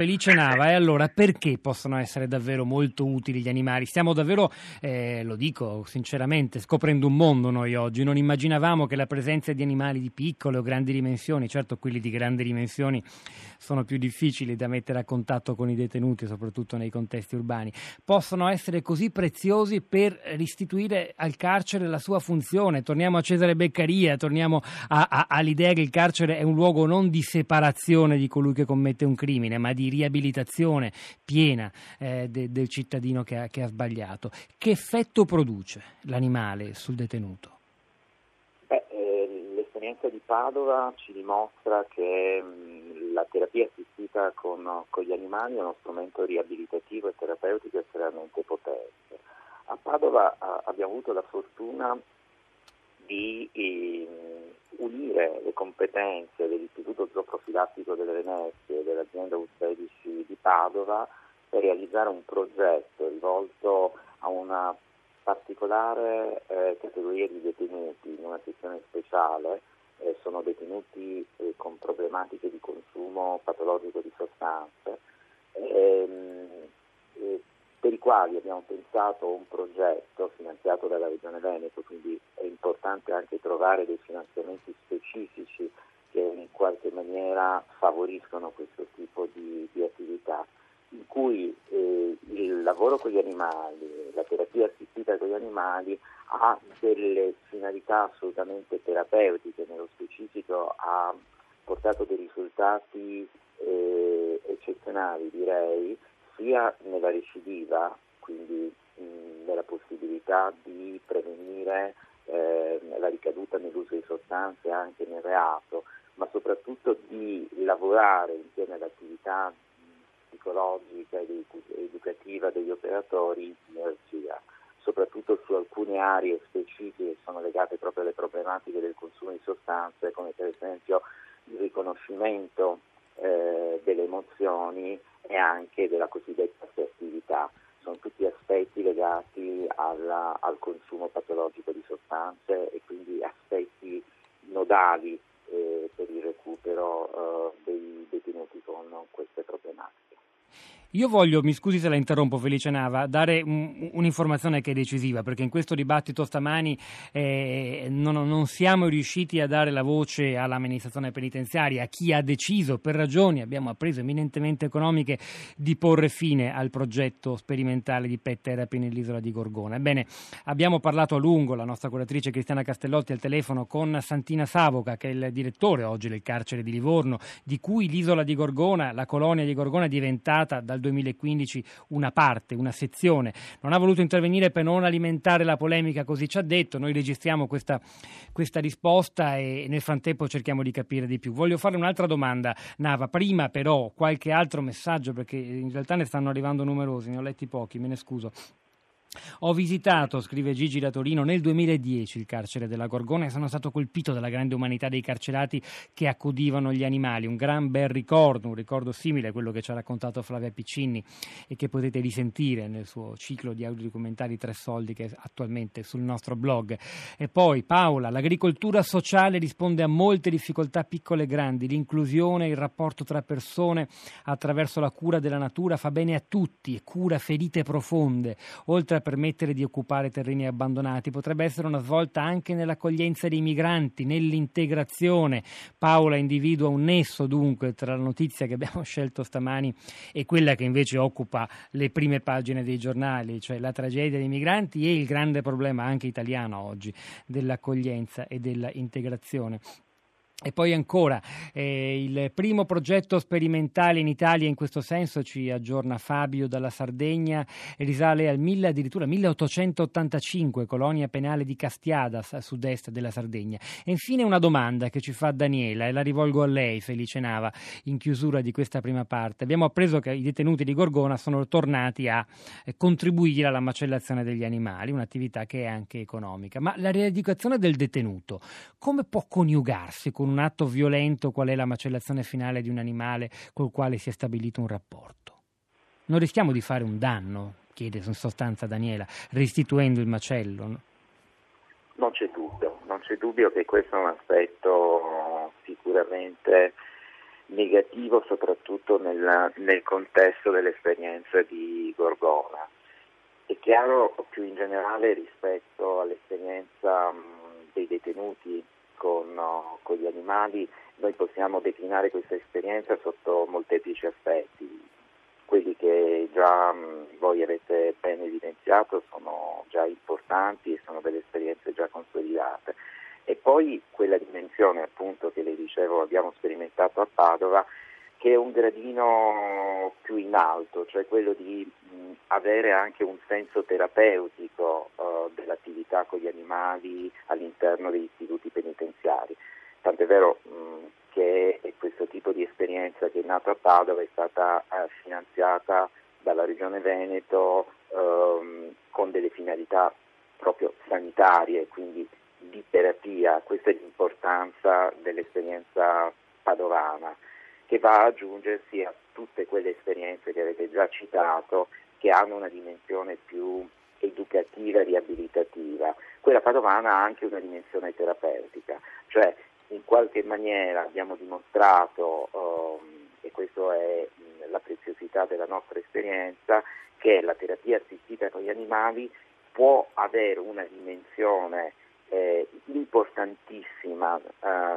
Felice Nava, e allora perché possono essere davvero molto utili gli animali? Stiamo davvero, lo dico sinceramente, scoprendo un mondo noi oggi. Non immaginavamo che la presenza di animali di piccole o grandi dimensioni, certo quelli di grandi dimensioni sono più difficili da mettere a contatto con i detenuti, soprattutto nei contesti urbani, possono essere così preziosi per restituire al carcere la sua funzione. Torniamo a Cesare Beccaria, torniamo all'idea che il carcere è un luogo non di separazione di colui che commette un crimine, ma di riabilitazione piena del cittadino che ha sbagliato. Che effetto produce l'animale sul detenuto? L'esperienza di Padova ci dimostra che la terapia assistita con gli animali è uno strumento riabilitativo e terapeutico estremamente potente. A Padova abbiamo avuto la fortuna di unire le competenze dell'Istituto Zooprofilattico del Veneto e dell'azienda U16 di Padova per realizzare un progetto rivolto a una particolare categoria di detenuti in una sezione speciale. Sono detenuti con problematiche di consumo patologico di sostanze, per i quali abbiamo pensato un progetto finanziato dalla Regione Veneto, quindi è importante anche trovare dei finanziamenti specifici che in qualche maniera favoriscono questo tipo di attività, in cui il lavoro con gli animali, la terapia assistita con gli animali ha delle finalità assolutamente terapeutiche, nello specifico ha portato dei risultati eccezionali, direi, sia nella recidiva, quindi nella possibilità di prevenire la ricaduta nell'uso di sostanze anche nel reato, ma soprattutto di lavorare insieme all'attività psicologica ed educativa degli operatori in sinergia, soprattutto su alcune aree specifiche che sono legate proprio alle problematiche del consumo di sostanze, come per esempio il riconoscimento delle emozioni e anche della cosiddetta affettività. Sono tutti aspetti legati al consumo patologico di sostanze e quindi aspetti nodali per il recupero dei detenuti con queste problematiche. Io voglio, mi scusi se la interrompo Felice Nava, dare un'informazione che è decisiva, perché in questo dibattito stamani non siamo riusciti a dare la voce all'amministrazione penitenziaria, a chi ha deciso per ragioni, abbiamo appreso, eminentemente economiche, di porre fine al progetto sperimentale di Pet Therapy nell'isola di Gorgona. Ebbene, abbiamo parlato a lungo, la nostra curatrice Cristiana Castellotti al telefono, con Santina Savoca, che è il direttore oggi del carcere di Livorno, di cui l'isola di Gorgona, la colonia di Gorgona, è diventata dal 2015 una parte, una sezione. Non ha voluto intervenire per non alimentare la polemica, così ci ha detto. Noi registriamo questa risposta e nel frattempo cerchiamo di capire di più. Voglio fare un'altra domanda, Nava, prima però qualche altro messaggio, perché in realtà ne stanno arrivando numerosi, ne ho letti pochi, me ne scuso. Ho visitato, scrive Gigi da Torino, nel 2010 il carcere della Gorgona e sono stato colpito dalla grande umanità dei carcerati che accudivano gli animali. Un gran bel ricordo, un ricordo simile a quello che ci ha raccontato Flavia Piccini e che potete risentire nel suo ciclo di audiodocumentari Tre Soldi, che è attualmente sul nostro blog. E poi Paola, l'agricoltura sociale risponde a molte difficoltà piccole e grandi. L'inclusione, il rapporto tra persone attraverso la cura della natura fa bene a tutti e cura ferite profonde, oltre a permettere di occupare terreni abbandonati. Potrebbe essere una svolta anche nell'accoglienza dei migranti, nell'integrazione. Paola individua un nesso dunque tra la notizia che abbiamo scelto stamani e quella che invece occupa le prime pagine dei giornali, cioè la tragedia dei migranti e il grande problema anche italiano oggi dell'accoglienza e dell'integrazione. E poi ancora, il primo progetto sperimentale in Italia in questo senso, ci aggiorna Fabio dalla Sardegna, risale al 1885, colonia penale di Castiadas, a sud-est della Sardegna. E infine una domanda che ci fa Daniela, e la rivolgo a lei, Felice Nava, in chiusura di questa prima parte. Abbiamo appreso che i detenuti di Gorgona sono tornati a contribuire alla macellazione degli animali, un'attività che è anche economica. Ma la rieducazione del detenuto come può coniugarsi con un atto violento qual è la macellazione finale di un animale col quale si è stabilito un rapporto? Non rischiamo di fare un danno, chiede in sostanza Daniela, restituendo il macello? No? Non c'è dubbio che questo è un aspetto sicuramente negativo soprattutto nel contesto dell'esperienza di Gorgona. È chiaro più in generale rispetto all'esperienza dei detenuti con gli animali, noi possiamo declinare questa esperienza sotto molteplici aspetti. Quelli che già voi avete ben evidenziato sono già importanti e sono delle esperienze già consolidate. E poi quella dimensione appunto che le dicevo abbiamo sperimentato a Padova, che è un gradino più in alto, cioè quello di avere anche un senso terapeutico dell'attività con gli animali all'interno degli istituti penitenziari. Tant'è vero che questo tipo di esperienza che è nata a Padova è stata finanziata dalla Regione Veneto con delle finalità proprio sanitarie, quindi di terapia. Questa è l'importanza dell'esperienza padovana, che va ad aggiungersi a tutte quelle esperienze che avete già citato, che hanno una dimensione più educativa, riabilitativa. Quella padovana ha anche una dimensione terapeutica, cioè in qualche maniera abbiamo dimostrato, e questa è la preziosità della nostra esperienza, che la terapia assistita con gli animali può avere una dimensione importantissima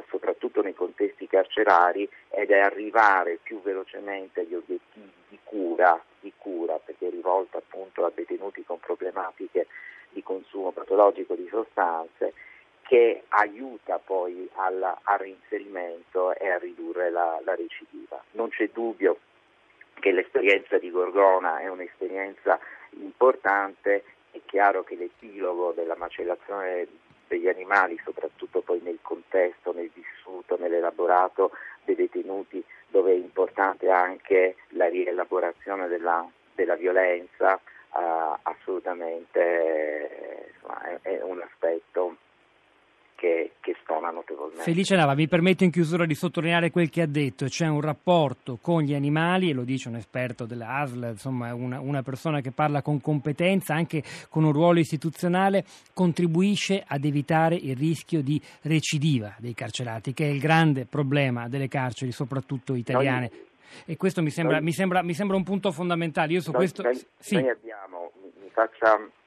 soprattutto nei contesti carcerari, ed è arrivare più velocemente agli obiettivi di cura, perché è rivolta appunto a detenuti con problematiche di consumo patologico di sostanze, che aiuta poi al reinserimento e a ridurre la recidiva. Non c'è dubbio che l'esperienza di Gorgona è un'esperienza importante. È chiaro che l'epilogo della macellazione degli animali, soprattutto poi nel contesto, nel vissuto, nell'elaborato dei detenuti, dove è importante anche la rielaborazione della violenza, assolutamente è un aspetto che stona notevolmente. Felice Nava, mi permetto in chiusura di sottolineare quel che ha detto, c'è un rapporto con gli animali, e lo dice un esperto della Asl, insomma una persona che parla con competenza, anche con un ruolo istituzionale, contribuisce ad evitare il rischio di recidiva dei carcerati, che è il grande problema delle carceri, soprattutto italiane. E questo mi sembra un punto fondamentale. Io su questo... Sì. Noi abbiamo...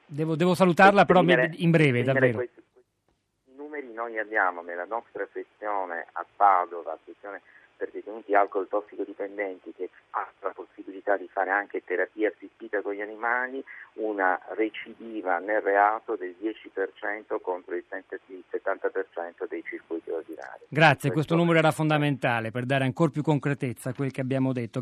Devo salutarla, però in breve, davvero. Noi abbiamo nella nostra sezione a Padova, sezione per detenuti alcol tossicodipendenti che ha la possibilità di fare anche terapia assistita con gli animali, una recidiva nel reato del 10% contro il 70% dei circuiti ordinari. Grazie, questo numero era fondamentale per dare ancora più concretezza a quel che abbiamo detto.